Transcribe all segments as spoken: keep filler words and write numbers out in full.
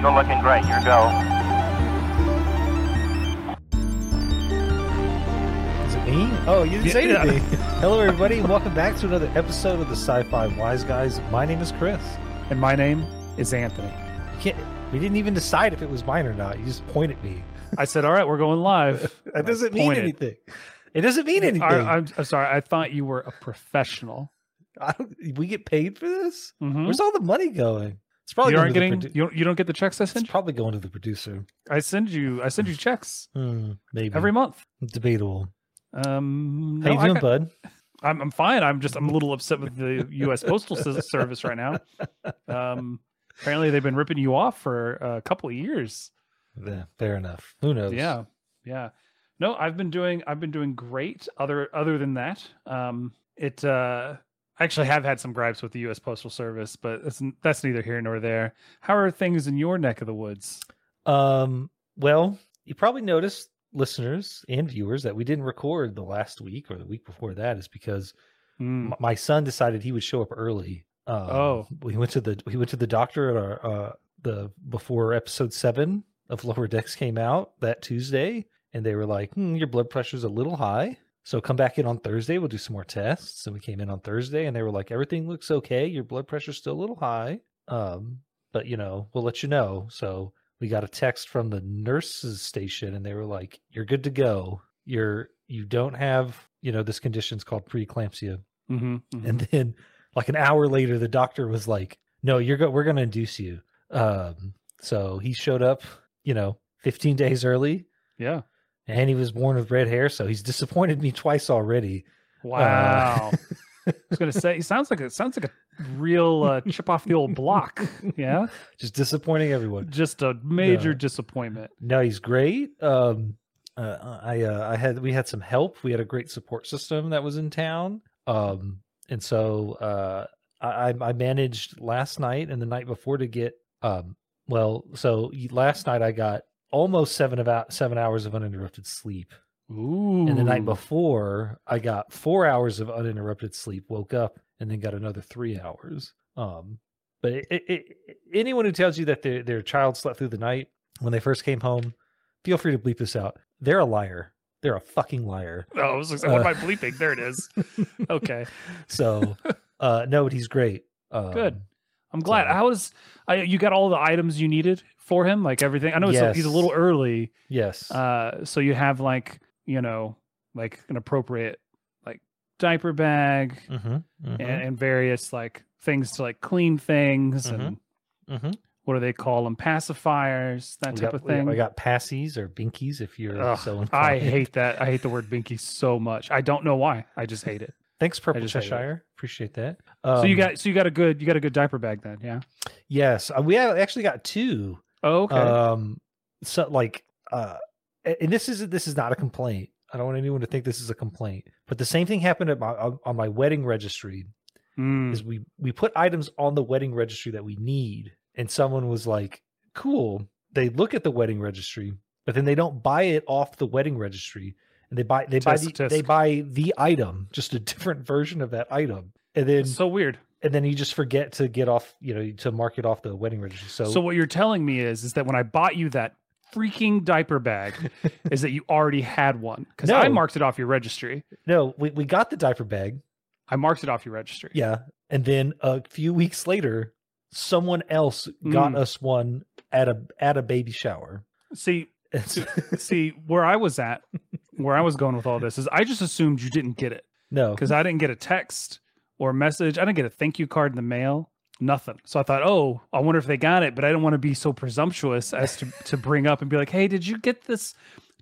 Eagle looking great. Your go. Is it me? Oh, you didn't yeah, say yeah. anything. Hello, everybody. Welcome back to another episode of the Sci-Fi Wise Guys. My name is Chris. And my name is Anthony. You we didn't even decide if it was mine or not. You just point at me. I said, all right, we're going live. That doesn't mean anything. It doesn't mean anything. I, I'm, I'm sorry. I thought you were a professional. I don't, we get paid for this? Mm-hmm. Where's all the money going? It's probably you aren't getting. Produ- you, don't, you don't get the checks I send. It's probably going to the producer. I send you. I send you checks. Mm, maybe every month. Debatable. Um, How no, you doing, I, bud? I'm I'm fine. I'm just I'm a little upset with the U S Postal Service right now. Um, apparently they've been ripping you off for a couple of years. Yeah, fair enough. Who knows? Yeah, yeah. No, I've been doing. I've been doing great. Other other than that, um, it. Uh, I actually have had some gripes with the U S Postal Service, but that's, that's neither here nor there. How are things in your neck of the woods? Um, well, you probably noticed, listeners and viewers, that we didn't record the last week or the week before that is because mm. m- my son decided he would show up early. Um, oh, we went to the we went to the doctor at our uh, the before episode seven of Lower Decks came out that Tuesday, and they were like, hmm, "Your blood pressure's a little high. So come back in on Thursday. We'll do some more tests." So we came in on Thursday, and they were like, "Everything looks okay. Your blood pressure's still a little high, um, but you know, we'll let you know." So we got a text from the nurses' station, and they were like, "You're good to go. You're you don't have you know this condition's called preeclampsia." Mm-hmm, mm-hmm. And then, like an hour later, the doctor was like, "No, you're go- we're going to induce you." Um, so he showed up, you know, fifteen days early. Yeah. And he was born with red hair, so he's disappointed me twice already. Wow! Uh, I was gonna say he sounds like a sounds like a real uh, chip off the old block. Yeah, just disappointing everyone. Just a major no. disappointment. No, he's great. Um, uh, I uh, I had we had some help. We had a great support system that was in town, um, and so uh, I, I managed last night and the night before to get. Um, well, so last night I got. Almost seven about seven hours of uninterrupted sleep. Ooh. And the night before, I got four hours of uninterrupted sleep. Woke up and then got another three hours. Um, but it, it, it, anyone who tells you that their their child slept through the night when they first came home, feel free to bleep this out. They're a liar. They're a fucking liar. Oh, I was like, what am I bleeping? There it is. Okay. So, uh, no, he's great. Um, Good. I'm glad. So, I was. I you got all the items you needed for him, like everything. I know yes. it's, he's a little early. Yes. Uh, so you have like you know like an appropriate like diaper bag mm-hmm, mm-hmm. And, and various like things to like clean things mm-hmm, and mm-hmm. what do they call them? Pacifiers, that we type got, of thing. We got passies or binkies if you're Ugh, so. Inclined. I hate that. I hate the word binky so much. I don't know why. I just hate it. Thanks, Purple Cheshire. Appreciate that. Um, so you got, so you got a good, you got a good diaper bag then, yeah. Yes, we actually got two. Oh, okay. Um, so like, uh, and this is this is not a complaint. I don't want anyone to think this is a complaint. But the same thing happened at my on my wedding registry. Mm. Is we we put items on the wedding registry that we need, and someone was like, "Cool." They look at the wedding registry, but then they don't buy it off the wedding registry. They buy they buy the, they buy the item, just a different version of that item, and then it's so weird. And then you just forget to get off, you know, to mark it off the wedding registry. So, so what you're telling me is, is that when I bought you that freaking diaper bag, is that you already had one because no. I marked it off your registry. No, we we got the diaper bag. I marked it off your registry. Yeah, and then a few weeks later, someone else got mm. us one at a at a baby shower. See, see where I was at. Where I was going with all this is I just assumed you didn't get it. No. Because I didn't get a text or a message. I didn't get a thank you card in the mail. Nothing. So I thought, oh, I wonder if they got it, but I didn't want to be so presumptuous as to, to bring up and be like, hey, did you get this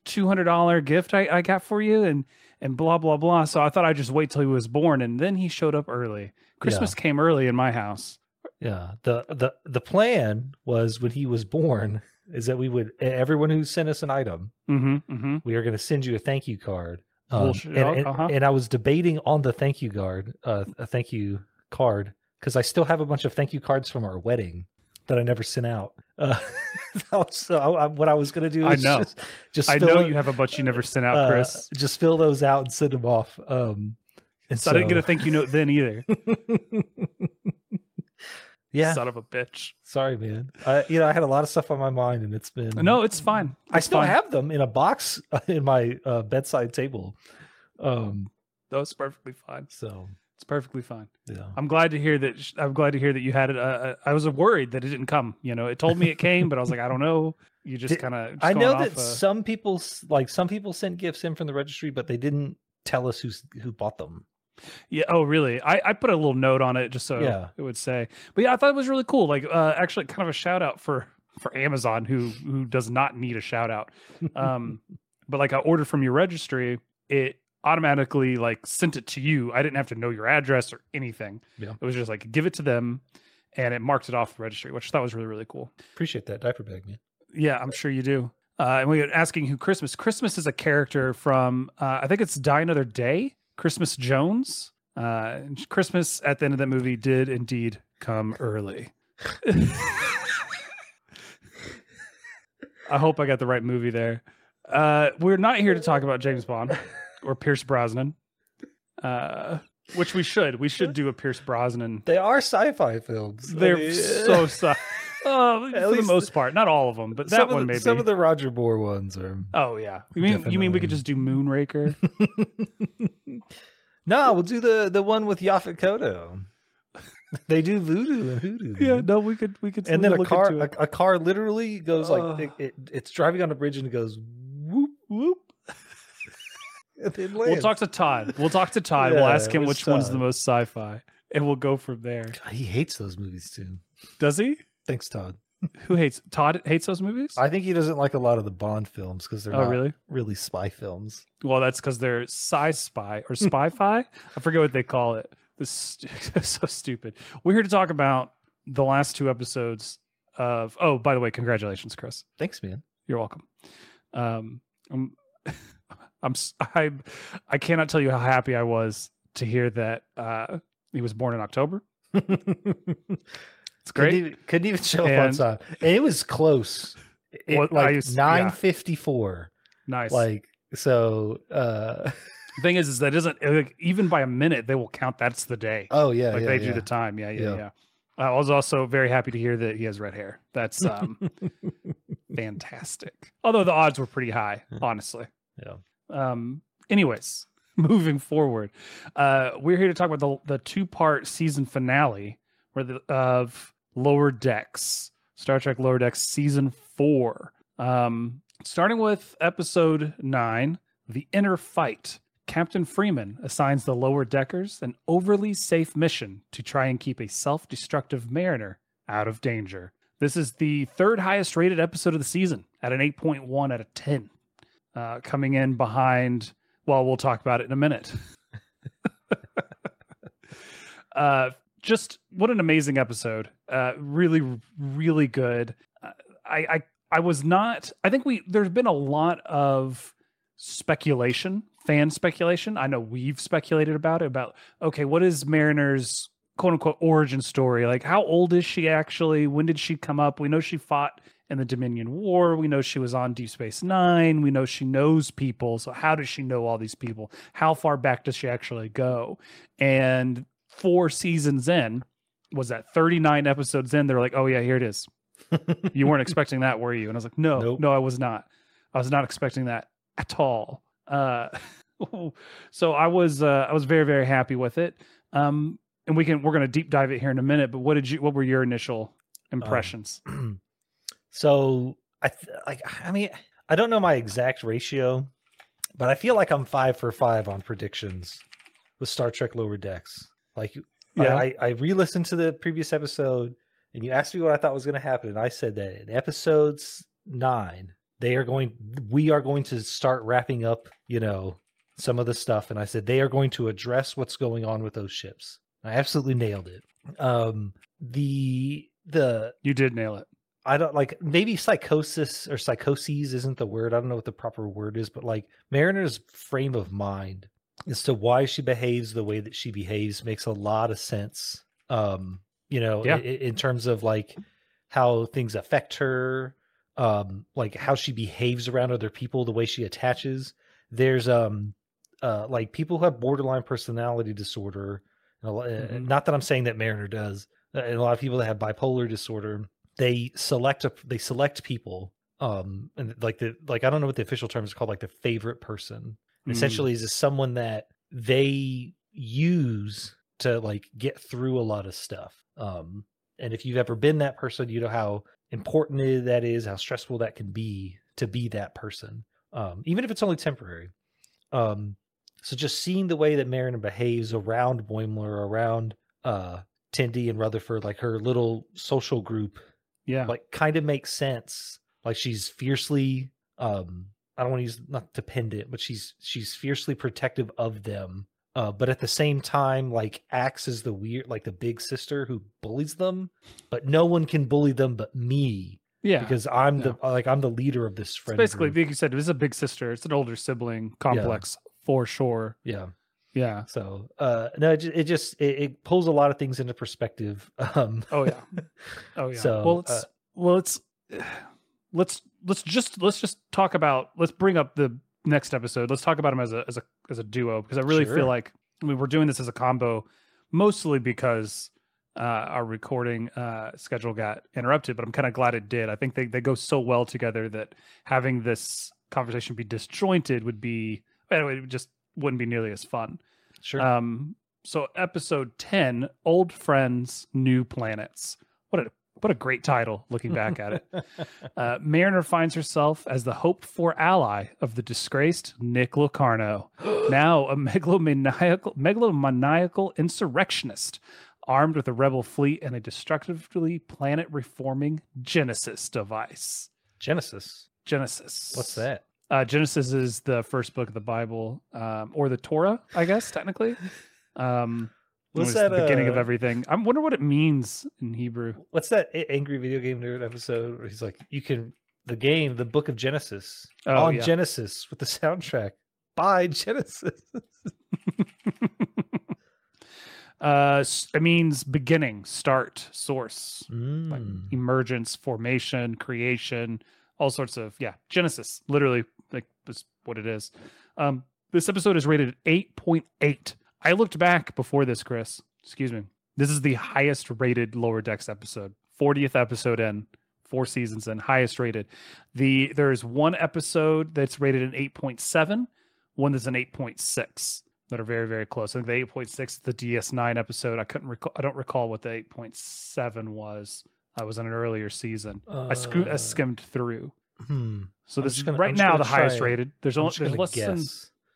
two hundred dollars gift I, I got for you? And and blah, blah, blah. So I thought I'd just wait till he was born. And then he showed up early. Christmas yeah. came early in my house. Yeah. The, the, the plan was when he was born... is that we would everyone who sent us an item, mm-hmm, mm-hmm. we are going to send you a thank you card. Um, Bullshit. And, and, uh-huh. and I was debating on the thank you card, uh, a thank you card, because I still have a bunch of thank you cards from our wedding that I never sent out. Uh, so I, I, what I was going to do, is I know, just, just I know them, you have a bunch you never sent out, uh, Chris. Just fill those out and send them off. Um, and so, so I didn't get a thank you note then either. Yeah. Son of a bitch. Sorry, man. I, you know, I had a lot of stuff on my mind, and it's been... No, it's fine. It's I still fine. have them in a box in my uh, bedside table. Um, That's perfectly fine. So... It's perfectly fine. Yeah. I'm glad to hear that. I'm glad to hear that you had it. Uh, I was worried that it didn't come. You know, it told me it came, but I was like, I don't know. You just kind of. I know that a... some people, like some people, sent gifts in from the registry, but they didn't tell us who who bought them. Yeah. Oh, really? I, I put a little note on it just so yeah. it would say. But yeah, I thought it was really cool. Like, uh, actually, kind of a shout out for for Amazon, who who does not need a shout out. Um, but like, I ordered from your registry. It automatically like sent it to you. I didn't have to know your address or anything. Yeah. It was just like, give it to them, and it marked it off the registry, which I thought was really, really cool. Appreciate that diaper bag, man. Yeah, I'm sure you do. Uh, and we were asking who Christmas. Christmas is a character from, uh, I think it's Die Another Day, Christmas Jones. Uh, and Christmas at the end of that movie did indeed come early. I hope I got the right movie there. Uh, we're not here to talk about James Bond. Or Pierce Brosnan, uh, which we should. We should do a Pierce Brosnan. They are sci-fi films. They're I mean, so sci-fi. Uh, for the most part. Not all of them, but that one the, maybe. Some of the Roger Moore ones are... Oh, yeah. You mean, you mean we could just do Moonraker? No, we'll do the, the one with Yaphet Kotto. They do voodoo and hoodoo. Yeah, man. no, we could... we could. And then a car a, a car literally goes uh, like... It, it, it's driving on a bridge and it goes whoop, whoop. We'll talk to Todd. We'll talk to Todd. Yeah, we'll ask him which Todd. one's the most sci-fi, and we'll go from there. God, he hates those movies too. Does he? Thanks, Todd. Who hates Todd? Hates those movies? I think he doesn't like a lot of the Bond films because they're oh, not really? really spy films. Well, that's because they're sci-spy or spy-fi. I forget what they call it. This is so stupid. We're here to talk about the last two episodes of. Oh, by the way, congratulations, Chris. Thanks, man. You're welcome. Um. I'm, I'm I I cannot tell you how happy I was to hear that uh, he was born in October. It's great. Couldn't even, couldn't even show and, up on time. And it was close. It, well, like nine fifty-four. Yeah. Nice. Like so. Uh... The thing is, is that isn't like, even by a minute they will count. That's the day. Oh yeah. Like yeah, they yeah. do the time. Yeah yeah yeah. yeah. I was also very happy to hear that he has red hair. That's um, fantastic. Although the odds were pretty high, honestly. Yeah. Um, anyways, moving forward, uh, we're here to talk about the, the two part season finale where the, of Lower Decks, Star Trek Lower Decks season four, um, starting with episode nine, The Inner Fight. Captain Freeman assigns the Lower Deckers an overly safe mission to try and keep a self-destructive Mariner out of danger. This is the third highest rated episode of the season at an eight point one out of ten. Uh, coming in behind, well, we'll talk about it in a minute. uh, just what an amazing episode. Uh, really, really good. Uh, I, I, I was not, I think we, there's been a lot of speculation, fan speculation. I know we've speculated about it, about, okay, what is Mariner's quote unquote origin story? Like, how old is she actually? When did she come up? We know she fought in the Dominion War. We know she was on Deep Space Nine. We know she knows people. So how does she know all these people? How far back does she actually go? And four seasons in, was that thirty-nine episodes in? They're like, oh yeah, here it is. You weren't expecting that, were you? And I was like, no, nope. no, I was not. I was not expecting that at all. Uh, so I was, uh, I was very, very happy with it. Um, and we can, we're going to deep dive it here in a minute, but what did you, what were your initial impressions? Um, So I th- like I mean I don't know my exact ratio, but I feel like I'm five for five on predictions with Star Trek Lower Decks. Like yeah. I, I re-listened to the previous episode, and you asked me what I thought was going to happen, and I said that in episode nine they are going we are going to start wrapping up you know some of the stuff, and I said they are going to address what's going on with those ships. I absolutely nailed it. Um, the the you did nail it. I don't like maybe psychosis or psychoses isn't the word. I don't know what the proper word is, but like Mariner's frame of mind as to why she behaves the way that she behaves makes a lot of sense. Um, you know, yeah. in, in terms of like how things affect her, um, like how she behaves around other people, the way she attaches. There's um, uh, like people who have borderline personality disorder. Mm-hmm. Not that I'm saying that Mariner does, a lot of people that have bipolar disorder, they select a, they select people, um, and like the like I don't know what the official term is called, like the favorite person. Mm. Essentially, is someone that they use to like get through a lot of stuff. Um, and if you've ever been that person, you know how important that is, how stressful that can be to be that person, um, even if it's only temporary. Um, so just seeing the way that Mariner behaves around Boimler, around uh, Tendi and Rutherford, like her little social group, yeah, like kind of makes sense. Like she's fiercely, um, I don't want to use not dependent, but she's she's fiercely protective of them. Uh, but at the same time, like acts as the weird, like the big sister who bullies them, but no one can bully them but me. Yeah, because I'm yeah. the like I'm the leader of this friend. It's basically, group. Like you said, it was a big sister. It's an older sibling complex yeah. for sure. Yeah, yeah. So uh, no, it, it just it, it pulls a lot of things into perspective. Um, oh yeah, oh yeah. So, well, let's uh, well let's let's let's just let's just talk about let's bring up the. Next episode, let's talk about them as a as a as a duo, because I really sure. feel like I mean, we're doing this as a combo, mostly because uh, our recording uh, schedule got interrupted. But I'm kind of glad it did. I think they, they go so well together that having this conversation be disjointed would be anyway, it just wouldn't be nearly as fun. Sure. Um. So episode ten, Old Friends, New Planets. What a What a great title, looking back at it. Uh, Mariner finds herself as the hoped-for ally of the disgraced Nick Locarno, now a megalomaniacal, megalomaniacal insurrectionist, armed with a rebel fleet and a destructively planet-reforming Genesis device. Genesis? Genesis. What's that? Uh, Genesis is the first book of the Bible, um, or the Torah, I guess, technically. Um What's that, the beginning uh, of everything. I wonder what it means in Hebrew. What's that Angry Video Game Nerd episode where he's like, you can, the game, the book of Genesis, oh, on yeah. Genesis with the soundtrack by Genesis. uh, it means beginning, start, source, mm. like emergence, formation, creation, all sorts of, yeah, Genesis, literally, like, that's what it is. Um, this episode is rated eight point eight. I looked back before this, Chris. Excuse me. This is the highest rated Lower Decks episode. fortieth episode in, four seasons in, highest rated. The there is one episode that's rated an eight point seven, one that's an eight point six that are very, very close. I think the eight point six, the D S nine episode. I couldn't recall. I don't recall what the eight point seven was. I was in an earlier season. Uh, I, sco- I skimmed through. Hmm. So this is right now the highest rated. There's only there's less than,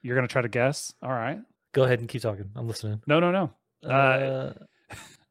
you're going to try to guess. All right. Go ahead and keep talking. I'm listening. No, no, no. Uh, uh,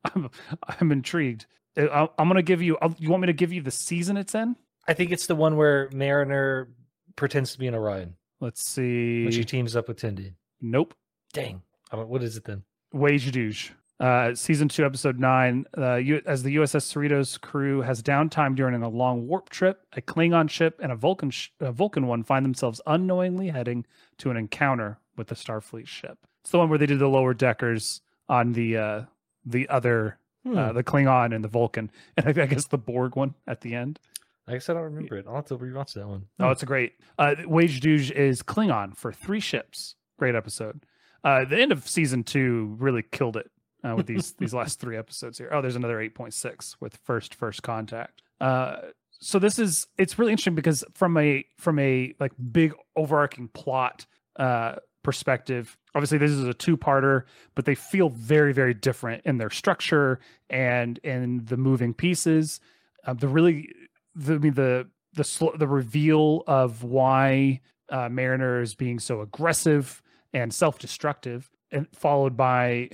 I'm, I'm intrigued. I, I'm going to give you, I'll, you want me to give you the season it's in? I think it's the one where Mariner pretends to be an Orion. Let's see. When she teams up with Tendi. Nope. Dang. I don't, what is it then? Voyager. Uh, season two, episode nine, uh, you, as the U S S Cerritos crew has downtime during a long warp trip, a Klingon ship and a Vulcan, sh- a Vulcan one find themselves unknowingly heading to an encounter with the Starfleet ship. It's the one where they did the Lower Deckers on the uh, the other, hmm. uh, the Klingon and the Vulcan. And I, I guess the Borg one at the end. I guess I don't remember it. I'll have to rewatch that one. Oh, hmm. It's a great. Uh, Voyager is Klingon for three ships. Great episode. Uh, the end of season two really killed it uh, with these these last three episodes here. Oh, there's another eight point six with first first contact. Uh, so this is, it's really interesting because from a, from a like big overarching plot uh, perspective, obviously, this is a two-parter, but they feel very, very different in their structure and in the moving pieces. Uh, the really, the, I mean, the the sl- the reveal of why uh, Mariner is being so aggressive and self-destructive, and followed by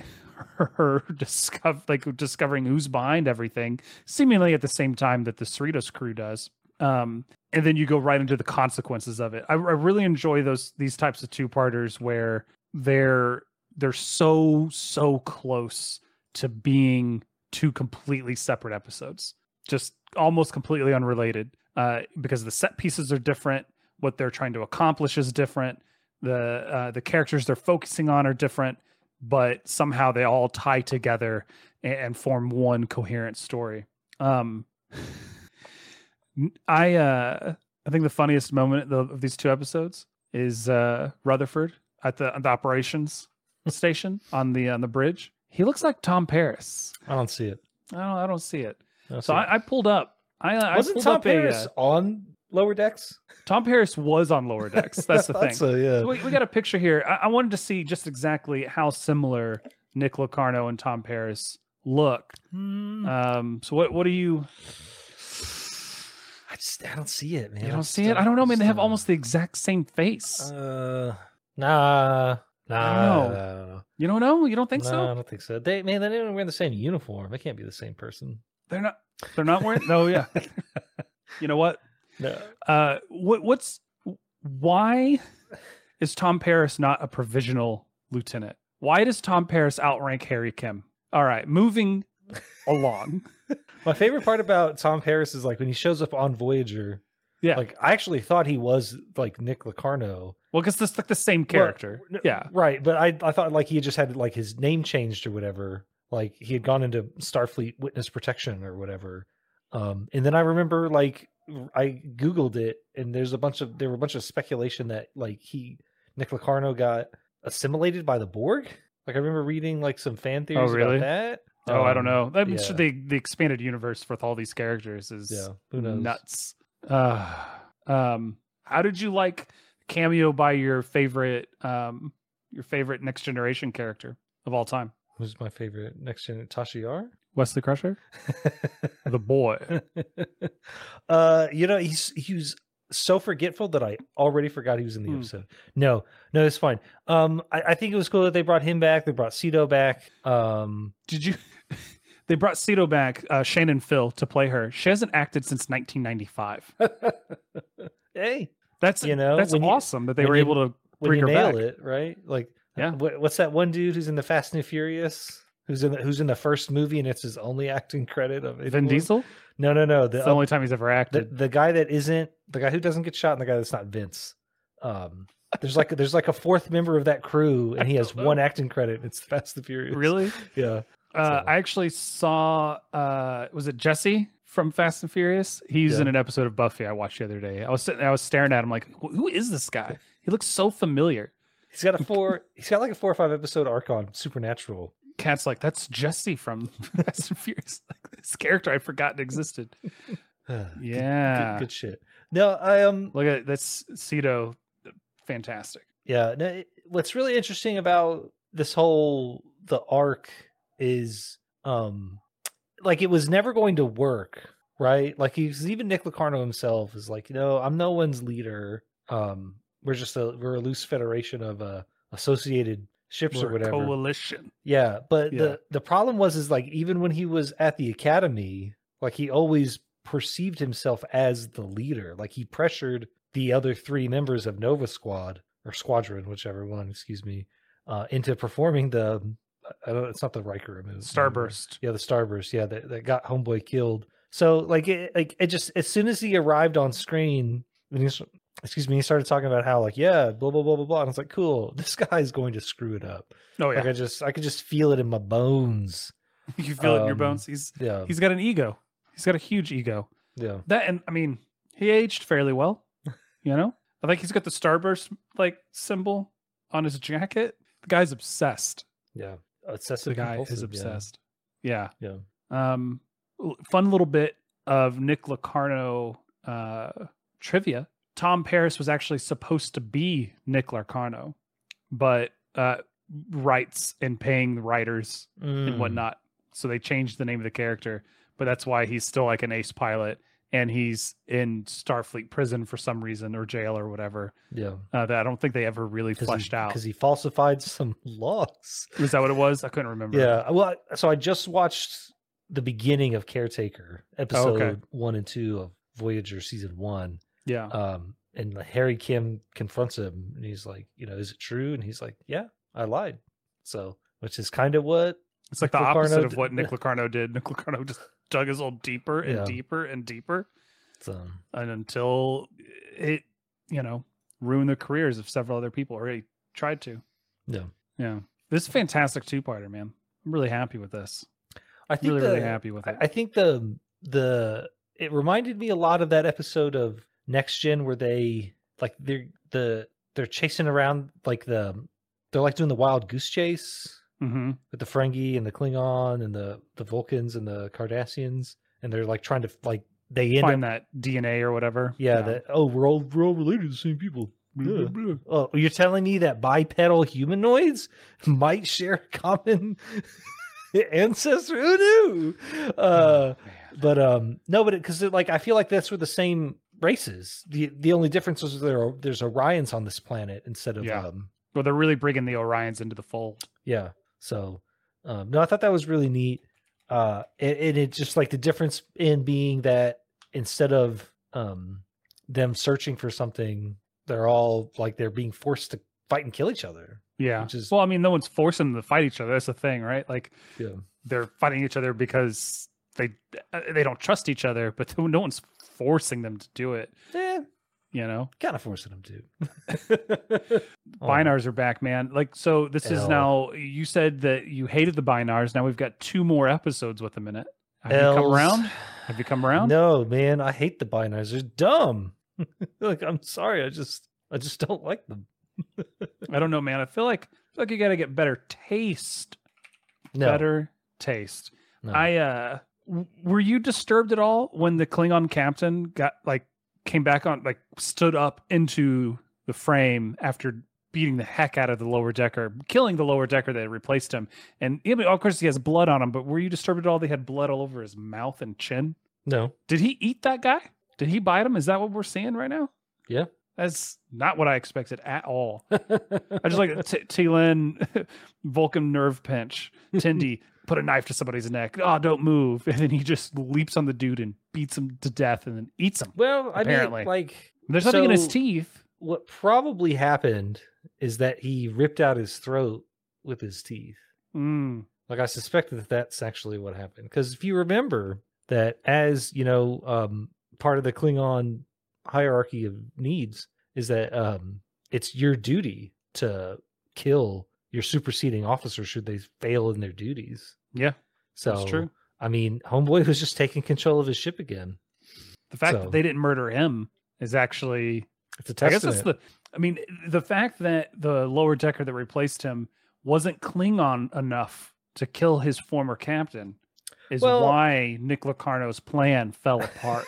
her discover like discovering who's behind everything, seemingly at the same time that the Cerritos crew does. Um, and then you go right into the consequences of it. I, I really enjoy those these types of two-parters where they're they're so so close to being two completely separate episodes, just almost completely unrelated, uh because the set pieces are different, what they're trying to accomplish is different, the uh the characters they're focusing on are different, but somehow they all tie together and, and form one coherent story. um I uh I think the funniest moment of these two episodes is uh Rutherford at the, at the operations station on the on the bridge. He looks like Tom Paris. I don't see it. I don't, I don't see it. I so I, I pulled up. I wasn't I Tom up Paris a, uh, on Lower Decks. Tom Paris was on Lower Decks. That's the thing. So, yeah. So we, we got a picture here. I, I wanted to see just exactly how similar Nick Locarno and Tom Paris look. Hmm. Um, so what? What do you? I just I don't see it, man. You don't see still, it? I don't know, man. Still... They have almost the exact same face. Uh, nah, nah. I don't know. I don't know. You don't know? You don't think nah, so? I don't think so. They, man, they didn't wear the same uniform. They can't be the same person. They're not. They're not wearing. No, yeah. You know what? No. Uh, what? What's? Why is Tom Paris not a provisional lieutenant? Why does Tom Paris outrank Harry Kim? All right, moving along. My favorite part about Tom Paris is like when he shows up on Voyager. Yeah, like I actually thought he was like Nick Locarno. Well, because it's like the same character. Well, yeah, right. But I, I thought like he just had like his name changed or whatever. Like he had gone into Starfleet witness protection or whatever. Um, and then I remember like I Googled it, and there's a bunch of there were a bunch of speculation that like he Nick Locarno got assimilated by the Borg. Like I remember reading like some fan theories oh, really? about that. Oh, um, I don't know. I'm yeah. sure the, the expanded universe with all these characters is yeah, who knows? nuts. Uh, um, how did you like cameo by your favorite, um, your favorite Next Generation character of all time? Who's my favorite Next Generation? Tasha Yar? Wesley Crusher? The boy. uh, you know, he's he was so forgetful that I already forgot he was in the mm. episode. No, no, it's fine. Um, I, I think it was cool that they brought him back. They brought Sito back. Um, did you? They brought Sito back. Uh, Shannon Phil to play her. She hasn't acted since nineteen ninety-five. Hey, that's you know that's awesome you, that they were you, able to bring her nail back. It right, like yeah. What, what's that one dude who's in the Fast and the Furious? Who's in the, who's in the first movie and it's his only acting credit of it. Vin was, Diesel? No, no, no. The, it's the only time he's ever acted. The, the guy that isn't the guy who doesn't get shot and the guy that's not Vince. Um, there's like there's like a fourth member of that crew and he has know. one acting credit. It's Fast and the Furious. Really? Yeah. Uh, so. I actually saw uh, was it Jesse from Fast and Furious? He's yeah. in an episode of Buffy I watched the other day. I was sitting, I was staring at him like, who is this guy? He looks so familiar. He's got a four. He's got like a four or five episode arc on Supernatural. Cat's like, that's Jesse from Fast and Furious. Like, this character I'd forgotten existed. Yeah, good, good, good shit. No, I um, look at that's Sito, fantastic. Yeah. No, it, what's really interesting about this whole the arc is um, like it was never going to work, right? Like he's even Nick Locarno himself is like, you know, I'm no one's leader. Um, we're just a we're a loose federation of uh, associated. ships or, or whatever coalition. Yeah, but yeah. the the problem was is like even when he was at the academy, like he always perceived himself as the leader. Like he pressured the other three members of Nova Squad or Squadron, whichever one, excuse me, uh, into performing the I don't it's not the Riker move. Starburst. Yeah, the Starburst. Yeah, that, that got homeboy killed. So like it like it just as soon as he arrived on screen, when he, Excuse me. He started talking about how, like, yeah, blah blah blah blah blah, and I was like, "Cool, this guy's going to screw it up." Oh yeah, like I just, I could just feel it in my bones. You feel um, it in your bones. He's, yeah. he's got an ego. He's got a huge ego. Yeah, that, and I mean, he aged fairly well. You know, I think he's got the Starburst like symbol on his jacket. The guy's obsessed. Yeah, obsessive. The guy is obsessed. Yeah. yeah, yeah. Um, fun little bit of Nick Locarno uh, trivia. Tom Paris was actually supposed to be Nick Locarno, but uh, rights and paying the writers mm. and whatnot. So they changed the name of the character, but that's why he's still like an ace pilot and he's in Starfleet prison for some reason or jail or whatever. Yeah. Uh, that I don't think they ever really fleshed he, out. Because he falsified some logs. Is that what it was? I couldn't remember. Yeah. Well, so I just watched the beginning of Caretaker episode oh, okay. one and two of Voyager season one. Yeah. Um, and Harry Kim confronts him and he's like, you know, is it true? And he's like, yeah, I lied. So, which is kind of what it's Nick like the Locarno opposite did. of what Nick Locarno did. Nick Locarno just dug his hole deeper and yeah. deeper and deeper. So, and until it, you know, ruined the careers of several other people, or he tried to. Yeah. Yeah. This is a fantastic two-parter, man. I'm really happy with this. I think really, the, really happy with it. I think the, the, it reminded me a lot of that episode of Next Gen where they like they're the they're chasing around like the they're like doing the wild goose chase mm-hmm. with the Ferengi and the Klingon and the, the Vulcans and the Cardassians, and they're like trying to like they end find up, that D N A or whatever. Yeah, yeah. That, oh, we're all we're all related to the same people. Blah, blah. Oh, you're telling me that bipedal humanoids might share common ancestry? Who knew? Uh, oh, but um, no, but because like I feel like that's where the same races. The the only difference is there are, there's Orions on this planet instead of yeah. um. Well, they're really bringing the Orions into the fold. Yeah. So, um, no, I thought that was really neat. Uh, and, and it just like the difference in being that instead of um them searching for something, they're all like they're being forced to fight and kill each other. Yeah. Which is, well, I mean, no one's forcing them to fight each other. That's the thing, right? Like, yeah. they're fighting each other because they they don't trust each other, but no one's forcing them to do it. Yeah. You know, kind of forcing them to. Binars are back, man. Like, so this L. is now. You said that you hated the Binars. Now we've got two more episodes with them in it. Have L's. you come around? Have you come around? No, man. I hate the Binars. They're dumb. Like, I'm sorry. I just, I just don't like them. I don't know, man. I feel like, I feel like you got to get better taste. No. Better taste. No. I uh, w- were you disturbed at all when the Klingon captain got like? came back on, like stood up into the frame after beating the heck out of the lower decker, killing the lower decker that replaced him. And he, of course he has blood on him, but were you disturbed at all? They had blood all over his mouth and chin. No. Did he eat that guy? Did he bite him? Is that what we're seeing right now? Yeah. That's not what I expected at all. I just like t- T'Lyn Vulcan nerve pinch. Tendi put a knife to somebody's neck. Oh, don't move. And then he just leaps on the dude and beats him to death and then eats him. Well, apparently. I mean, like... There's nothing so in his teeth. What probably happened is that he ripped out his throat with his teeth. Mm. Like, I suspected that that's actually what happened. Because if you remember that as, you know, um, part of the Klingon hierarchy of needs is that um, it's your duty to kill your superseding officer should they fail in their duties. Yeah, so that's true. I mean, homeboy was just taking control of his ship again. The fact so. that they didn't murder him is actually it's a testament. I guess that's the. I mean, the fact that the lower decker that replaced him wasn't Klingon enough to kill his former captain is well, why Nick Locarno's plan fell apart.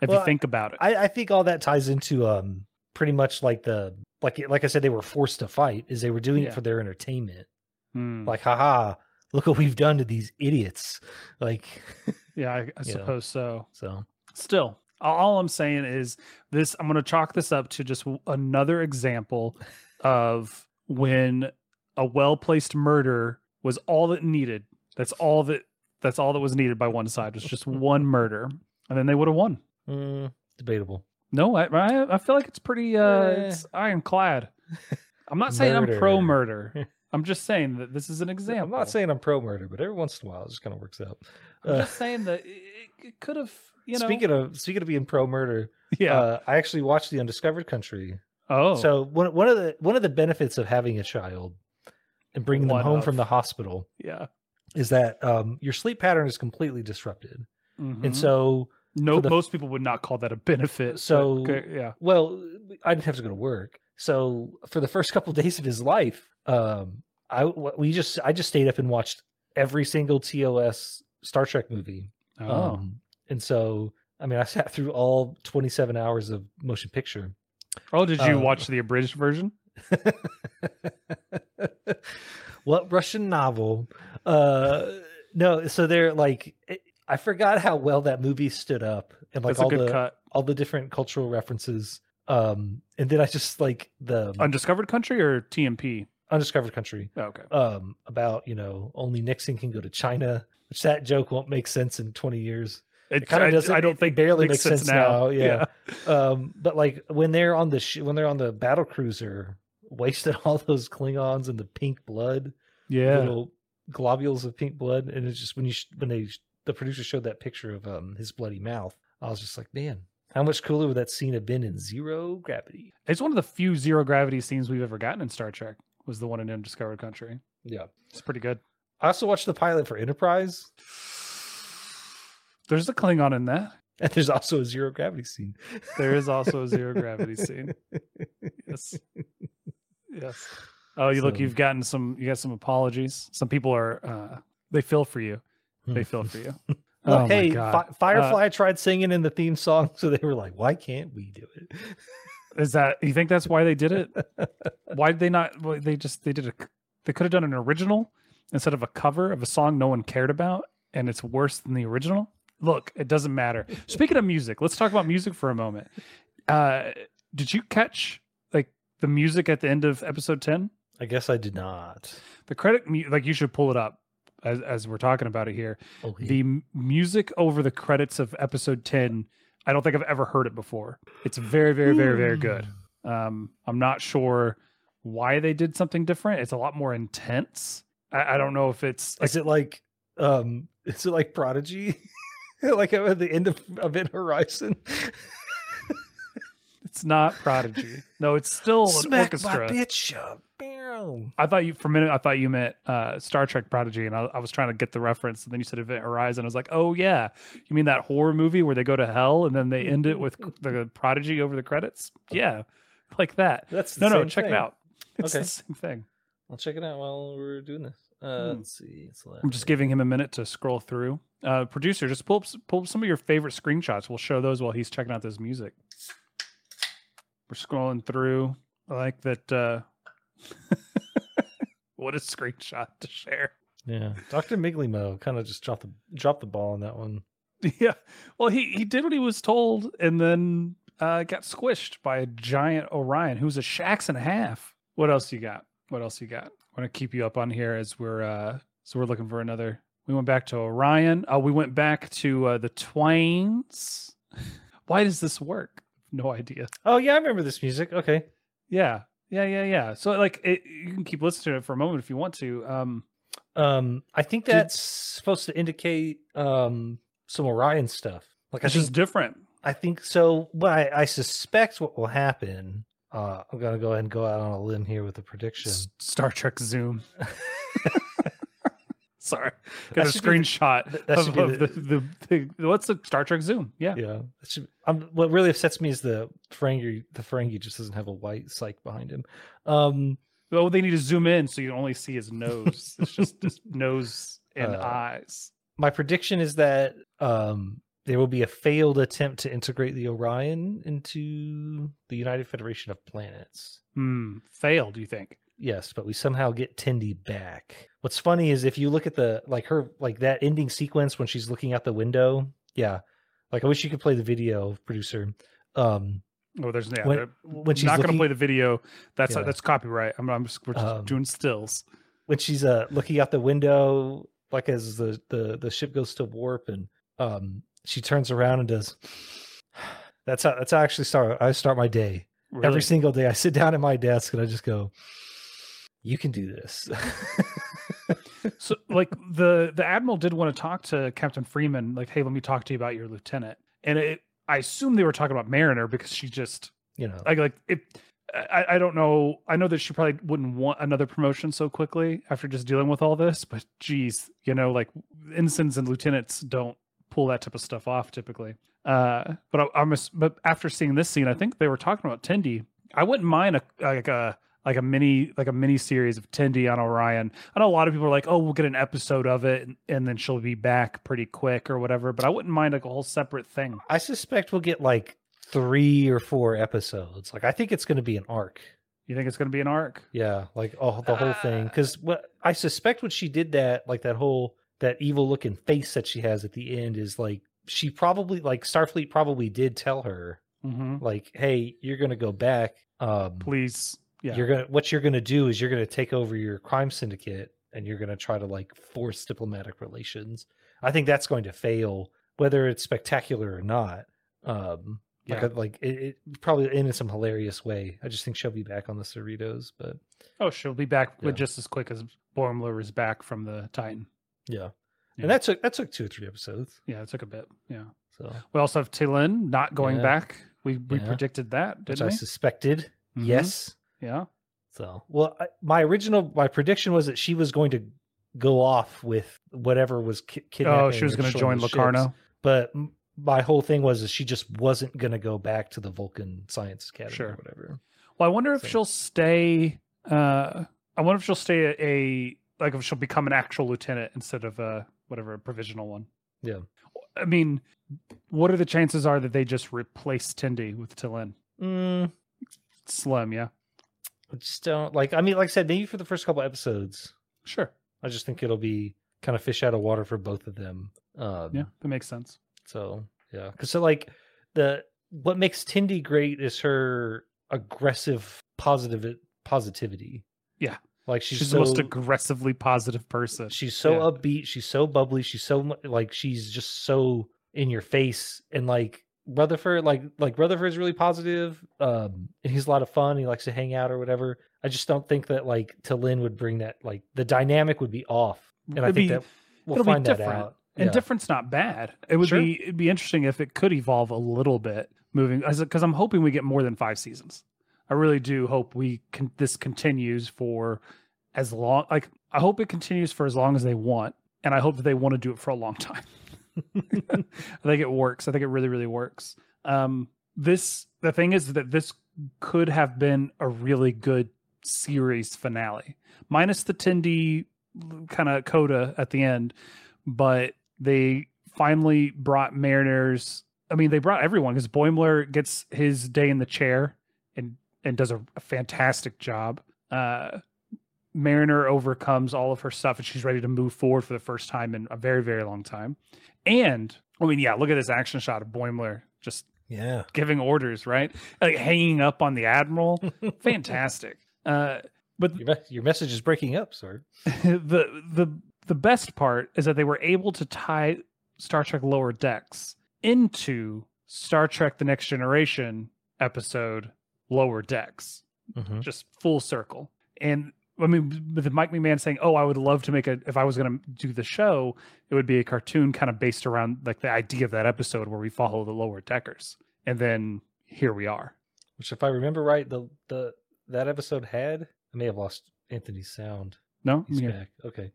If well, you think about it, I, I think all that ties into um pretty much like the like like I said, they were forced to fight. Is they were doing yeah. it for their entertainment. Mm. Like, haha. Look what we've done to these idiots. Like, yeah, I, I suppose know. so. So still, all I'm saying is this, I'm going to chalk this up to just another example of when a well-placed murder was all that needed. That's all that, that's all that was needed by one side was just one murder. And then they would have won. Mm, debatable. No, I, I I feel like it's pretty uh, it's ironclad. I'm not saying I'm pro murder. I'm just saying that this is an example. I'm not saying I'm pro murder, but every once in a while, it just kind of works out. I'm uh, just saying that it, it could have, you know. Speaking of speaking of being pro murder, yeah, uh, I actually watched The Undiscovered Country. Oh, so one one of the one of the benefits of having a child and bringing one them home of. from the hospital, yeah, is that um, your sleep pattern is completely disrupted, mm-hmm. and so no, the, most people would not call that a benefit. So but, okay, yeah, well, I didn't have to go to work. So for the first couple of days of his life, um, I we just I just stayed up and watched every single T O S Star Trek movie. Oh. Um, and so I mean, I sat through all twenty-seven hours of motion picture. Oh, did you um, watch the abridged version? What Russian novel? Uh, no, so they're like, it, I forgot how well that movie stood up and like all the cut. all the different cultural references. Um, and then I just like the Undiscovered Country or T M P Undiscovered Country. Oh, okay. Um, about, you know, only Nixon can go to China, which that joke won't make sense in twenty years. It, it kind of doesn't. I don't think barely makes, makes sense, sense now. now. Yeah. yeah. Um, but like when they're on the sh- when they're on the battle cruiser, wasted all those Klingons and the pink blood. Yeah. Little globules of pink blood, and it's just when you sh- when they sh- the producer showed that picture of um his bloody mouth, I was just like, man. How much cooler would that scene have been in zero gravity? It's one of the few zero gravity scenes we've ever gotten in Star Trek was the one in Undiscovered Country. Yeah. It's pretty good. I also watched the pilot for Enterprise. There's a Klingon in that. And there's also a zero gravity scene. There is also a zero gravity scene. Yes. Yes. Oh, you so, look, you've gotten some, you got some apologies. Some people are, uh, they feel for you. They feel for you. Well, oh hey, fi- Firefly uh, tried singing in the theme song. So they were like, why can't we do it? Is that, you think that's why they did it? Why did they not? Well, they just, they did a, they could have done an original instead of a cover of a song no one cared about. And it's worse than the original. Look, it doesn't matter. Speaking of music, let's talk about music for a moment. Uh, did you catch like the music at the end of episode ten? I guess I did not. The credit, like you should pull it up as, as we're talking about it here. Okay. The m- music over the credits of episode ten, I don't think I've ever heard it before. It's very, very, very, very good. Um, I'm not sure why they did something different. It's a lot more intense. I, I don't know if it's... Like, is it like... Um, is it like Prodigy? Like at the end of Event Horizon? It's not Prodigy. No, it's still Smack an orchestra. My bitch up. I thought you, for a minute, I thought you meant uh, Star Trek Prodigy, and I, I was trying to get the reference, and then you said Event Horizon. I was like, oh yeah, you mean that horror movie where they go to hell, and then they end it with the Prodigy over the credits? Yeah, like that. That's the no, same no, check thing. It out. It's okay. The same thing. I'll check it out while we're doing this. Uh, hmm. Let's see. It's I'm just giving him a minute to scroll through. Uh, producer, just pull up, pull up some of your favorite screenshots. We'll show those while he's checking out this music. We're scrolling through. I like that. Uh... What a screenshot to share. Yeah, Doctor Miglimo kind of just dropped the dropped the ball on that one. Yeah, well, he he did what he was told, and then uh, got squished by a giant Orion, who's a shacks and a half. What else you got? What else you got? I want to keep you up on here as we're uh, so we're looking for another. We went back to Orion. Oh, we went back to uh, the Twains. Why does this work? No idea. Oh yeah, I remember this music. Okay. Yeah, yeah, yeah, yeah. So like, it, you can keep listening to it for a moment if you want to. Um, um, I think that's did, supposed to indicate um some Orion stuff. Like, it's I think, just different. I think so. Well, I, I suspect what will happen. Uh, I'm going to go ahead and go out on a limb here with a prediction. S- Star Trek Zoom. Sorry. Got that a screenshot the, of, of the, the, the, the... What's the Star Trek Zoom? Yeah. Yeah. Should, I'm, what really upsets me is the Ferengi, the Ferengi just doesn't have a white psych behind him. Um, oh, they need to zoom in so you only see his nose. It's just his nose and uh, eyes. My prediction is that um, there will be a failed attempt to integrate the Orion into the United Federation of Planets. Hmm. Failed, you think? Yes, but we somehow get Tendi back. What's funny is if you look at the, like her, like that ending sequence when she's looking out the window. Yeah. Like, I wish you could play the video, producer. Um, oh, there's, yeah. When, when she's not going to play the video. That's yeah. uh, that's copyright. I'm, I'm just, we're just um, doing stills. When she's uh, looking out the window, like as the, the, the ship goes to warp and, um, she turns around and does. That's how. That's how I actually start. I start my day really? Every single day. I sit down at my desk and I just go, "You can do this." So, like the the admiral did want to talk to Captain Freeman. Like, hey, let me talk to you about your lieutenant. And it, I assume they were talking about Mariner because she just, you know, like like it. I, I don't know. I know that she probably wouldn't want another promotion so quickly after just dealing with all this. But geez, you know, like ensigns and lieutenants don't pull that type of stuff off typically. Uh, but I, I'm, a, but after seeing this scene, I think they were talking about Tendi. I wouldn't mind a, like a, like a mini, like a mini series of Tendi on Orion. I know a lot of people are like, oh, we'll get an episode of it and, and then she'll be back pretty quick or whatever. But I wouldn't mind like a whole separate thing. I suspect we'll get like three or four episodes. Like, I think it's going to be an arc. You think it's going to be an arc? Yeah. Like oh, the whole ah. thing. Cause what I suspect when she did that, like that whole, that evil looking face that she has at the end is like, she probably like Starfleet probably did tell her mm-hmm. like, hey, you're going to go back. Um, Please. Yeah. You're going to, what you're going to do is you're going to take over your crime syndicate and you're going to try to like force diplomatic relations. I think that's going to fail whether it's spectacular or not. Um, yeah. Like, like it, it probably in some hilarious way. I just think she'll be back on the Cerritos, but. Oh, she'll be back yeah. just as quick as Boimler is back from the Titan. Yeah. yeah, and that took that took two or three episodes. Yeah, it took a bit. Yeah, so we also have T'Lyn not going yeah. back. We we yeah. predicted that, didn't Which we? I suspected. Mm-hmm. Yes. Yeah. So well, I, my original my prediction was that she was going to go off with whatever was ki- kidnapping. Oh, she was going to join Locarno. Ships. But my whole thing was that she just wasn't going to go back to the Vulcan Science Academy sure. or whatever. Well, I wonder if so. she'll stay. Uh, I wonder if she'll stay a, a like if she'll become an actual lieutenant instead of a whatever a provisional one. Yeah. I mean, what are the chances are that they just replace Tendi with T'Lyn? Mm. Slim, yeah. I just don't like. I mean, like I said, maybe for the first couple episodes. Sure. I just think it'll be kind of fish out of water for both of them. Um, yeah, that makes sense. So yeah, because so like the what makes Tendi great is her aggressive positive positivity. Yeah, like she's, she's so, the most aggressively positive person. She's so yeah. upbeat. She's so bubbly. She's so like she's just so in your face and like. Rutherford, like like Rutherford is really positive. Um, and he's a lot of fun. He likes to hang out or whatever. I just don't think that like T'Lyn would bring that. Like the dynamic would be off, and it'd I think be, that we'll find that out. And yeah. different's not bad. It would sure. be it'd be interesting if it could evolve a little bit moving because I'm hoping we get more than five seasons. I really do hope we can. This continues for as long. Like I hope it continues for as long as they want, and I hope that they want to do it for a long time. I think it works. I think it really, really works. Um, this the thing is that this could have been a really good series finale, minus the Tendi kind of coda at the end. But they finally brought Mariners. I mean, they brought everyone because Boimler gets his day in the chair and and does a, a fantastic job. Uh, Mariner overcomes all of her stuff and she's ready to move forward for the first time in a very, very long time. And I mean, yeah, look at this action shot of Boimler just yeah giving orders, right? Like hanging up on the Admiral. Fantastic. Uh, but your, me- your message is breaking up, sir. the the the best part is that they were able to tie Star Trek Lower Decks into Star Trek: The Next Generation episode Lower Decks, mm-hmm. just full circle. And I mean, with Mike McMahon saying, oh, I would love to make a, if I was going to do the show, it would be a cartoon kind of based around like the idea of that episode where we follow the Lower Deckers. And then here we are. Which if I remember right, the, the, that episode had, I may have lost Anthony's sound. No? He's yeah. back. Okay.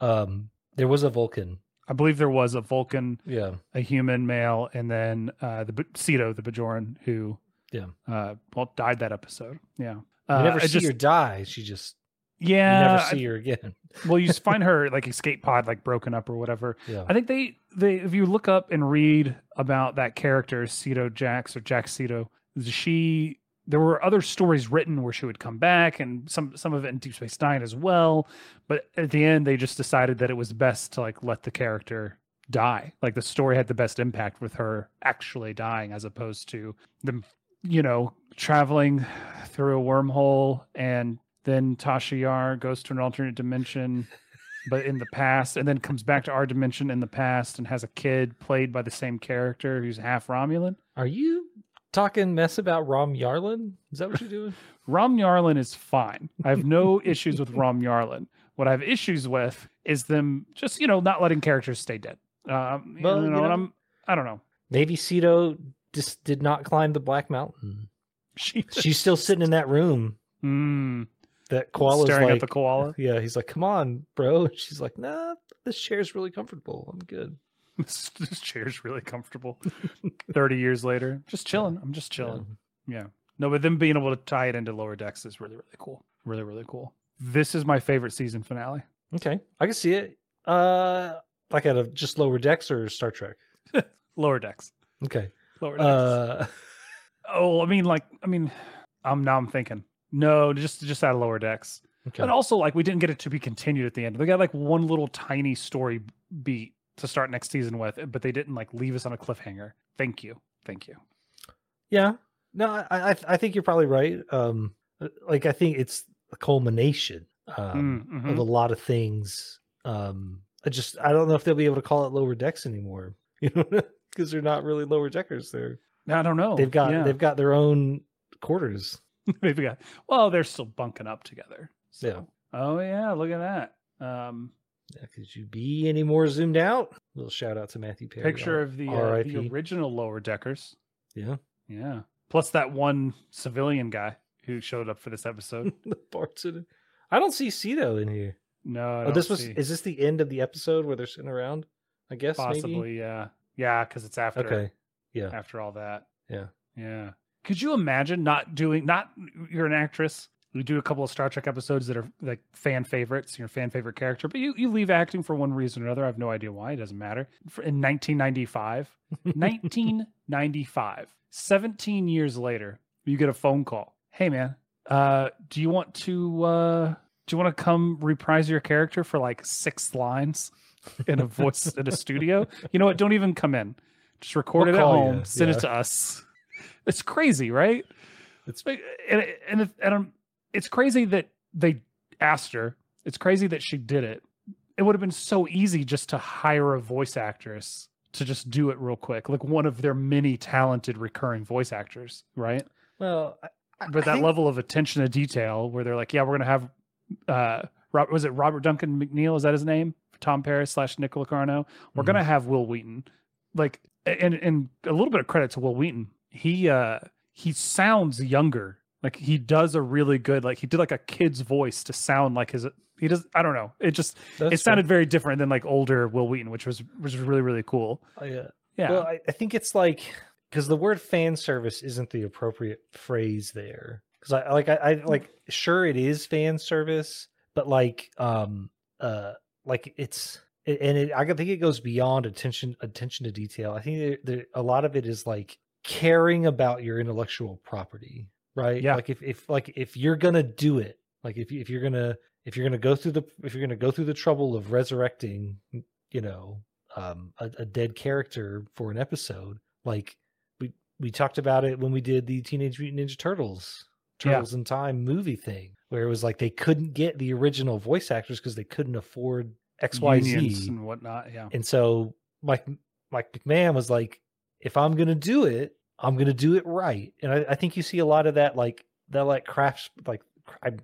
Um, there was a Vulcan. I believe there was a Vulcan, yeah, a human male, and then uh, the Sito, the Bajoran, who yeah, uh, well, died that episode. Yeah. Uh, you never I see just, her die. She just... Yeah, you never see her again. Well, you find her like escape pod, like broken up or whatever. Yeah. I think they, they, if you look up and read about that character, Sito Jax or Jax Sito, she, there were other stories written where she would come back and some, some of it in Deep Space Nine as well. But at the end, they just decided that it was best to like let the character die. Like the story had the best impact with her actually dying as opposed to them, you know, traveling through a wormhole and. Then Tasha Yar goes to an alternate dimension, but in the past, and then comes back to our dimension in the past and has a kid played by the same character who's half Romulan. Are you talking mess about Rom Yarlin? Is that what you're doing? Rom Yarlin is fine. I have no issues with Rom Yarlin. What I have issues with is them just, you know, not letting characters stay dead. Um, well, you know, you know, I'm, I don't know. Maybe Sito just did not climb the Black Mountain. She She's still sitting in that room. Hmm. That koala's staring like, at the koala. Yeah, he's like, "Come on, bro." And she's like, "Nah, this chair's really comfortable. I'm good. this, this chair's really comfortable." Thirty years later, just chilling. I'm just chilling. Yeah. yeah. No, but them being able to tie it into Lower Decks is really, really cool. Really, really cool. This is my favorite season finale. Okay, I can see it. Uh, like out of just Lower Decks or Star Trek. Lower Decks. Okay. Lower Decks. Uh... Oh, I mean, like, I mean, I'm now I'm thinking. No, just just out of Lower Decks. Okay. And also, like, we didn't get it to be continued at the end. They got, like, one little tiny story beat to start next season with, but they didn't, like, leave us on a cliffhanger. Thank you. Thank you. Yeah. No, I I, I think you're probably right. Um, like, I think it's a culmination um, mm, mm-hmm. of a lot of things. Um, I just, I don't know if they'll be able to call it Lower Decks anymore. You know, because they're not really Lower Deckers. They're, I don't know. They've got yeah. they've got their own quarters. Maybe got well. They're still bunking up together. So. Yeah. Oh yeah, look at that. Um, yeah, could you be any more zoomed out? A little shout out to Matthew Perry. Picture of the, uh, the original Lower Deckers. Yeah, yeah. Plus that one civilian guy who showed up for this episode. The bartender. I don't see Sito in here. No. I don't oh, this was. See. Is this the end of the episode where they're sitting around? I guess possibly. Maybe? Yeah. Yeah, because it's after. Okay. Yeah. After all that. Yeah. Yeah. Could you imagine not doing, not, you're an actress, we do a couple of Star Trek episodes that are like fan favorites, your fan favorite character, but you, you leave acting for one reason or another. I have no idea why. It doesn't matter. In nineteen ninety-five, nineteen ninety-five, seventeen years later, you get a phone call. Hey man, uh, do you want to, uh, do you want to come reprise your character for like six lines in a voice in a studio? You know what? Don't even come in. Just record we'll it at home. You. Send yeah. it to us. It's crazy, right? It's like, and and, if, and I'm, it's crazy that they asked her. It's crazy that she did it. It would have been so easy just to hire a voice actress to just do it real quick, like one of their many talented recurring voice actors, right? Well, I, I, but that think... level of attention to detail, where they're like, "Yeah, we're gonna have," uh, Robert, was it Robert Duncan McNeil? Is that his name? Tom Paris slash Nick Locarno. We're mm-hmm. gonna have Wil Wheaton, like, and and a little bit of credit to Wil Wheaton. He uh he sounds younger. Like he does a really good, like he did like a kid's voice to sound like his, he does, I don't know. It just, That's it sounded funny. Very different than like older Wil Wheaton, which was, which was really, really cool. Oh yeah. Yeah. Well, I, I think it's like, cause the word fan service isn't the appropriate phrase there. Cause I like, I, I like, sure it is fan service, but like, um, uh, like it's, and it, I think it goes beyond attention, attention to detail. I think there, there, a lot of it is like caring about your intellectual property. Right. Yeah. Like if, if, like if you're going to do it, like if, if you're going to, if you're going to go through the, if you're going to go through the trouble of resurrecting, you know, um, a, a dead character for an episode, like we, we talked about it when we did the Teenage Mutant Ninja Turtles, Turtles yeah. in Time movie thing, where it was like, they couldn't get the original voice actors cause they couldn't afford X Y Z and whatnot. Yeah. And so Mike, Mike McMahon was like, if I'm going to do it, I'm going to do it right. And I, I think you see a lot of that, like that, like crafts, like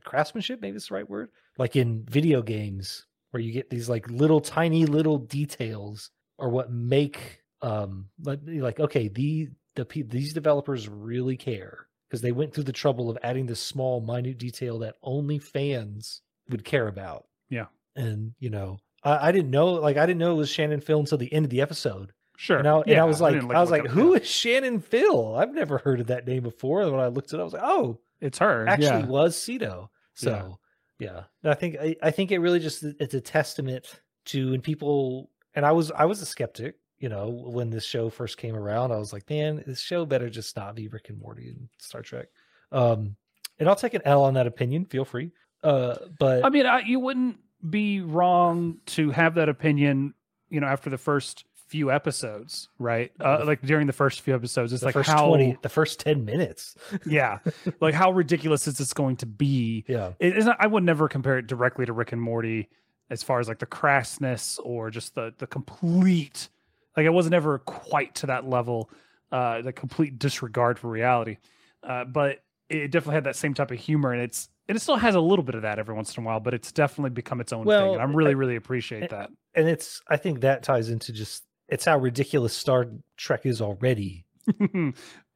craftsmanship, maybe it's the right word. Like in video games where you get these like little tiny little details are what make, um, like, like, okay, the, the, these developers really care because they went through the trouble of adding this small minute detail that only fans would care about. Yeah. And you know, I, I didn't know, like, I didn't know it was Shannon Phil until the end of the episode. Sure. And I, yeah, and I was like, I, I was like, who is Shannon Phil? I've never heard of that name before. And when I looked it up, I was like, oh, it's her. Actually, yeah. was Sito. So yeah, yeah. I think I, I think it really just it's a testament to and people. And I was I was a skeptic, you know, when this show first came around. I was like, man, this show better just not be Rick and Morty and Star Trek. Um, and I'll take an L on that opinion. Feel free. Uh, but I mean, I, you wouldn't be wrong to have that opinion. You know, after the first. Few episodes, right? Uh, like during the first few episodes, it's the like first how twenty, the first ten minutes. yeah, like how ridiculous is this going to be? Yeah, it is. I would never compare it directly to Rick and Morty as far as like the crassness or just the the complete. Like it wasn't ever quite to that level, uh, the complete disregard for reality. Uh, but it definitely had that same type of humor, and it's and it still has a little bit of that every once in a while. But it's definitely become its own well, thing, and I'm really I, really appreciate I, that. And it's I think that ties into just. It's how ridiculous Star Trek is already,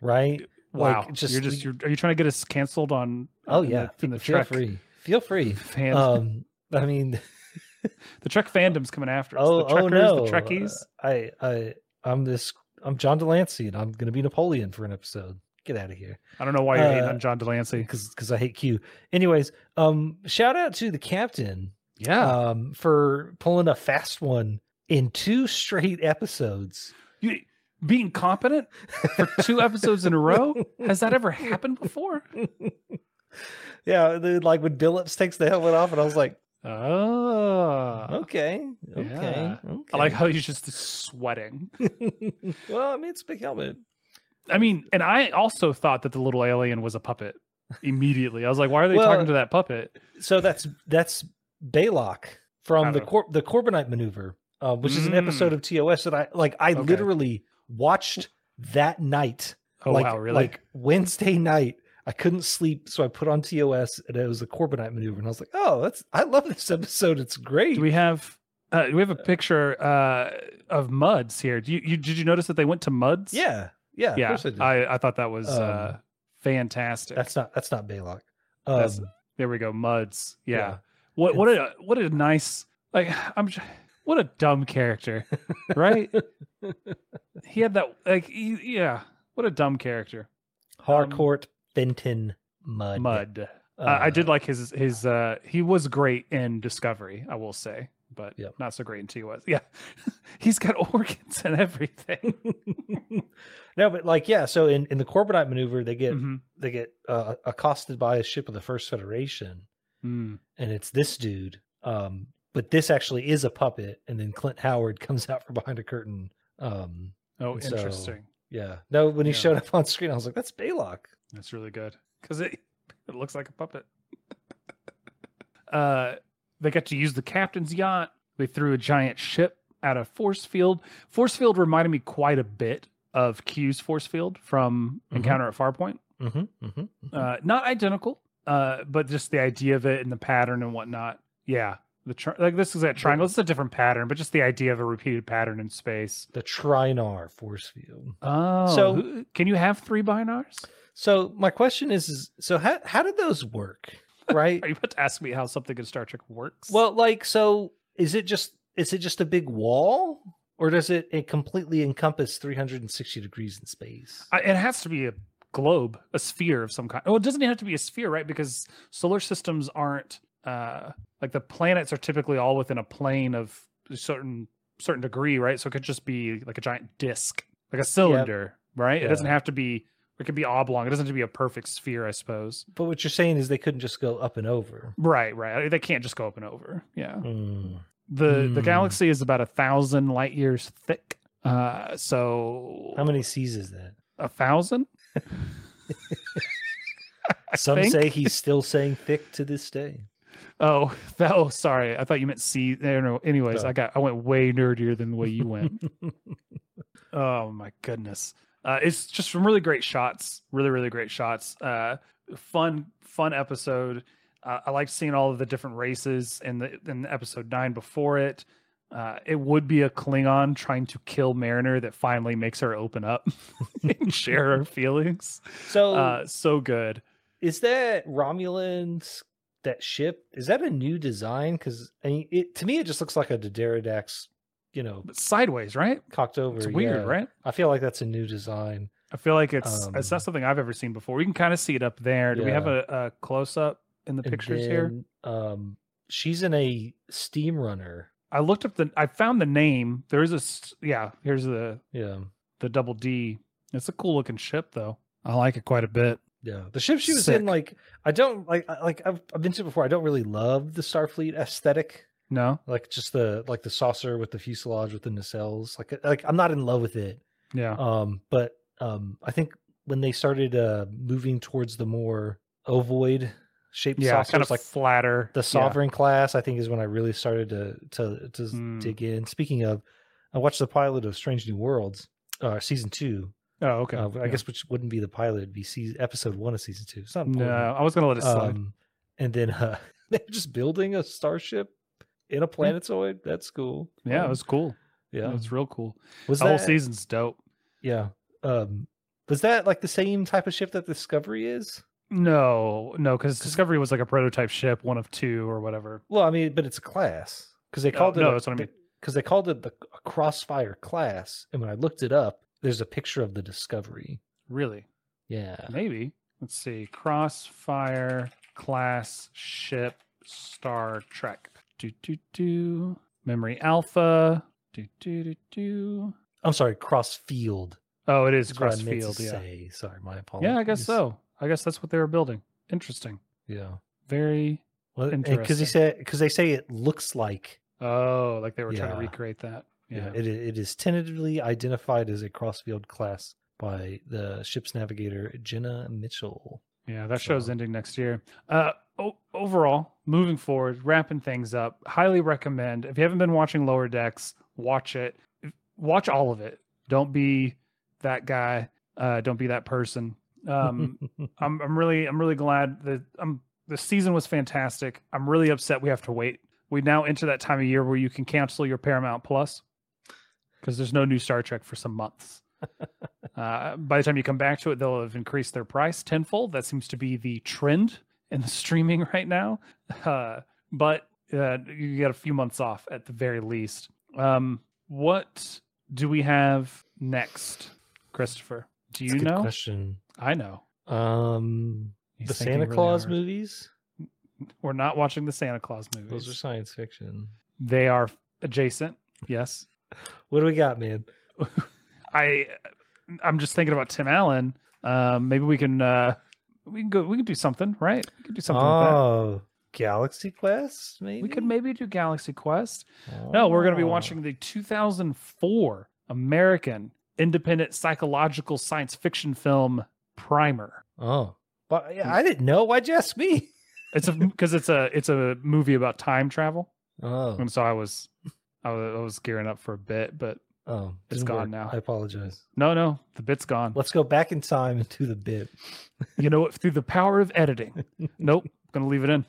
right? Wow! Like just, you're just you're, are you trying to get us canceled on? Oh in yeah, the, in the feel Trek. free, feel free. Fan. Um, I mean, the Trek fandom's coming after us. Oh, the Trekkers, oh no, the Trekkies. Uh, I, I, I'm this. I'm John Delancey, and I'm going to be Napoleon for an episode. Get out of here! I don't know why you're uh, hating on John Delancey because because I hate Q. Anyways, um, shout out to the captain. Yeah, um, for pulling a fast one. In two straight episodes. You, being competent for two episodes in a row? Has that ever happened before? Yeah, dude, like when Billups takes the helmet off and I was like, oh, okay, okay. Yeah. okay. I like how he's just sweating. Well, I mean, it's a big helmet. I mean, and I also thought that the little alien was a puppet immediately. I was like, why are they well, talking to that puppet? So that's that's Balok from the, Cor- the Corbomite Maneuver. Uh, which is an episode of T O S that I like. I okay. literally watched that night. Oh like, wow! Really? Like Wednesday night, I couldn't sleep, so I put on T O S, and it was the Corbomite Maneuver, and I was like, "Oh, that's I love this episode. It's great." Do we have uh, do we have a picture uh, of Muds here? Do you, you did you notice that they went to Muds? Yeah, yeah, yeah. Of course I, did. I I thought that was um, uh, fantastic. That's not that's not Balok. Um, there we go, Muds. Yeah. yeah. What what a what a nice like I'm. What a dumb character, right? He had that, like, he, yeah. What a dumb character. Harcourt um, Benton Mud. Mud. Uh, uh, I did like his his. Uh, he was great in Discovery, I will say, but yep. not so great in T O S. Yeah, he's got organs and everything. No, but like yeah. So in, in the Corbomite Maneuver, they get mm-hmm. they get uh, accosted by a ship of the First Federation, mm. and it's this dude. Um, but this actually is a puppet, and then Clint Howard comes out from behind a curtain. Um, oh, interesting. So, yeah. No, when he yeah. showed up on screen, I was like, "That's Balok." That's really good because it. It looks like a puppet. uh, they got to use the captain's yacht. They threw a giant ship out of force field. Force field reminded me quite a bit of Q's force field from mm-hmm. Encounter at Farpoint. Mm-hmm, mm-hmm, mm-hmm. Uh, not identical, uh, but just the idea of it and the pattern and whatnot. Yeah, the tri- like this is that triangle. It's a different pattern, but just the idea of a repeated pattern in space. The Trinar force field. Oh, so who, can you have three Binars? So my question is, is so how, how did those work, right? Are you about to ask me how something in Star Trek works? Well, like, so is it just is it just a big wall, or does it, it completely encompass three hundred sixty degrees in space? I, it has to be a globe, a sphere of some kind. Oh, well, it doesn't have to be a sphere, right? Because solar systems aren't uh, like the planets are typically all within a plane of a certain certain degree, right? So it could just be like a giant disc, like a cylinder, yep. right? Yeah. It doesn't have to be. It could be oblong. It doesn't have to be a perfect sphere, I suppose. But what you're saying is they couldn't just go up and over. Right, right. They can't just go up and over. Yeah. Mm. The mm. the galaxy is about a thousand light years thick. Uh, so how many seas is that? A thousand? Some think. Say he's still saying thick to this day. Oh, that, oh, sorry. I thought you meant sea. No, anyways, no. I got I went way nerdier than the way you went. Oh my goodness. Uh, it's just some really great shots, really, really great shots. Uh, fun, fun episode. Uh, I liked seeing all of the different races in the in episode nine before it. Uh, it would be a Klingon trying to kill Mariner that finally makes her open up and share her feelings. So, uh, so good. Is that Romulan's, that ship? Is that a new design? Because I mean, it to me, it just looks like a Dideridax. You know, but sideways, right? Cocked over. It's weird, yeah. right? I feel like that's a new design. I feel like it's um, it's not something I've ever seen before. We can kind of see it up there. Do yeah. we have a, a close up in the and pictures then, here? Um, she's in a steam runner. I looked up the. I found the name. There is a yeah. Here's the yeah the double D. It's a cool looking ship though. I like it quite a bit. Yeah, the ship she was Sick. in. Like I don't like like I've I've been to it before. I don't really love the Starfleet aesthetic. No, like just the like the saucer with the fuselage with the nacelles. Like, like I'm not in love with it. Yeah. Um. But um. I think when they started uh moving towards the more ovoid shaped yeah, saucers, kind of like flatter, the Sovereign yeah. class, I think is when I really started to to to mm. dig in. Speaking of, I watched the pilot of Strange New Worlds, uh, season two. Oh, okay. Uh, yeah. I guess which wouldn't be the pilot; it'd be season, episode one of season two. It's not important. No, I was gonna let it slide. Um, and then uh, they're just building a starship. In a planetoid, that's cool. Yeah, it was cool. Yeah, it was real cool. Was the that, whole season's dope. Yeah. Um, was that like the same type of ship that Discovery is? No, no, because Discovery was like a prototype ship, one of two or whatever. Well, I mean, but it's a class because they called oh, it. No, a, that's what I mean. Because they called it the a Crossfire class, and when I looked it up, there's a picture of the Discovery. Really? Yeah. Maybe. Let's see. Crossfire class ship, Star Trek. Do, do, do. Memory Alpha. Do, do, do, do. I'm sorry, Crossfield. Oh, it is Crossfield. Yeah. Say. Sorry, my apologies. Yeah, I guess so. I guess that's what they were building. Interesting. Yeah. Very well, interesting. Because he said, because they say it looks like. Oh, like they were yeah. trying to recreate that. Yeah. yeah it, it is tentatively identified as a Crossfield class by the ship's navigator Jenna Mitchell. Yeah, that show's so. ending next year. Uh, o- overall, moving forward, wrapping things up, highly recommend. If you haven't been watching Lower Decks, watch it. Watch all of it. Don't be that guy. Uh, don't be that person. Um, I'm, I'm really, I'm really glad that I'm. The season was fantastic. I'm really upset we have to wait. We now enter that time of year where you can cancel your Paramount Plus because there's no new Star Trek for some months. Uh, by the time you come back to it, they'll have increased their price tenfold. That seems to be the trend in the streaming right now. Uh, but uh, you got a few months off at the very least. Um, what do we have next, Christopher? Do you know? That's a good question. I know. Um, He's the Santa really Claus hard. movies? We're not watching the Santa Claus movies. Those are science fiction. They are adjacent. Yes. What do we got, man? I, I'm just thinking about Tim Allen. Um, maybe we can, uh, we can go. We can do something, right? We can do something. Oh, with that. Galaxy Quest. Maybe we could maybe do Galaxy Quest. Oh. No, we're going to be watching the two thousand four American independent psychological science fiction film Primer. Oh, but yeah, I didn't know. Why'd you ask me? It's a because it's a it's a movie about time travel. Oh, and so I was, I was, I was gearing up for a bit, but oh, it's gone work. now. I apologize. No, no, the bit's gone. Let's go back in time and do the bit. You know what? Through the power of editing. Nope, I'm gonna leave it in.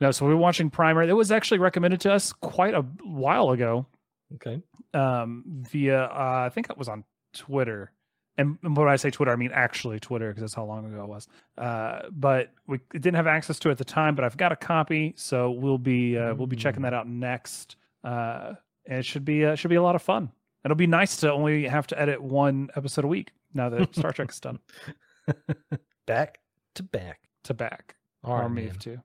No, so we were watching Primer. It was actually recommended to us quite a while ago. Okay. Um, via uh, I think it was on Twitter. And when I say Twitter, I mean actually Twitter, because that's how long ago it was. Uh, but we didn't have access to it at the time. But I've got a copy, so we'll be uh, we'll be checking that out next. Uh, and it should be uh, should be a lot of fun. It'll be nice to only have to edit one episode a week now that Star Trek is done. Back to back to back. All right, man. Too.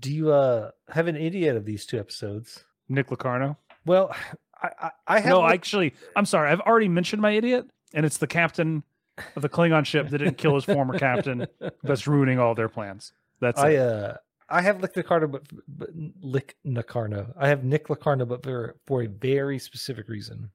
Do you uh, have an idiot of these two episodes? Nick Locarno. Well, I I, I have no. Looked... Actually, I'm sorry. I've already mentioned my idiot. And it's the captain of the Klingon ship that didn't kill his former captain that's ruining all their plans. That's I, it. Uh, I have Nick Locarno, but, but Nick Locarno. I have Nick Locarno, but for, for a very specific reason.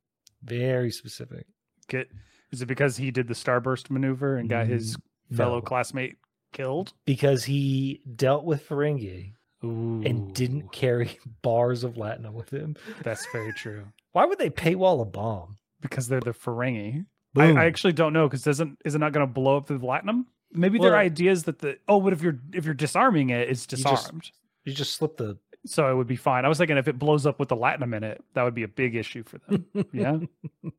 Very specific. Get, is it because he did the Starburst maneuver and got his no. fellow classmate killed? Because he dealt with Ferengi Ooh. and didn't carry bars of Latinum with him. That's very true. Why would they paywall a bomb? Because they're the Ferengi. I, I actually don't know, because doesn't is it not going to blow up the Latinum? Maybe well, their idea is that the oh, but if you're if you're disarming it, it's disarmed. You just, you just slip the, so it would be fine. I was thinking if it blows up with the Latinum in it, that would be a big issue for them. Yeah, yeah.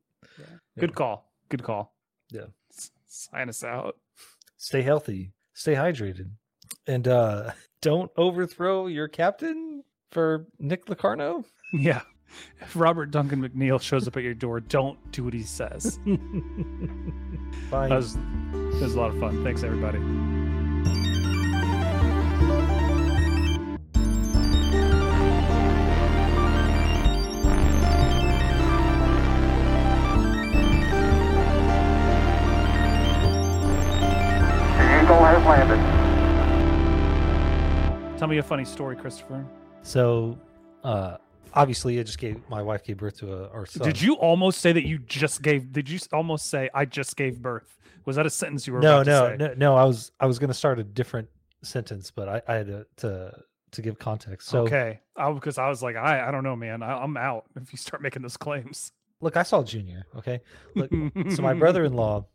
Good call. Good call. Yeah, S- sign us out. Stay healthy. Stay hydrated, and uh, don't overthrow your captain for Nick Locarno. Yeah. If Robert Duncan McNeil shows up at your door, don't do what he says. Bye. That was, that was a lot of fun. Thanks, everybody. The Eagle has landed. Tell me a funny story, Christopher. So, uh... obviously, I just gave my wife gave birth to a, our son. Did you almost say that you just gave? Did you almost say I just gave birth? Was that a sentence you were? No, about no, to say? no, no. I was I was going to start a different sentence, but I, I had to, to to give context. So, okay, because I, I was like, I I don't know, man. I, I'm out if you start making those claims. Look, I saw Junior. Okay, look, so my brother-in-law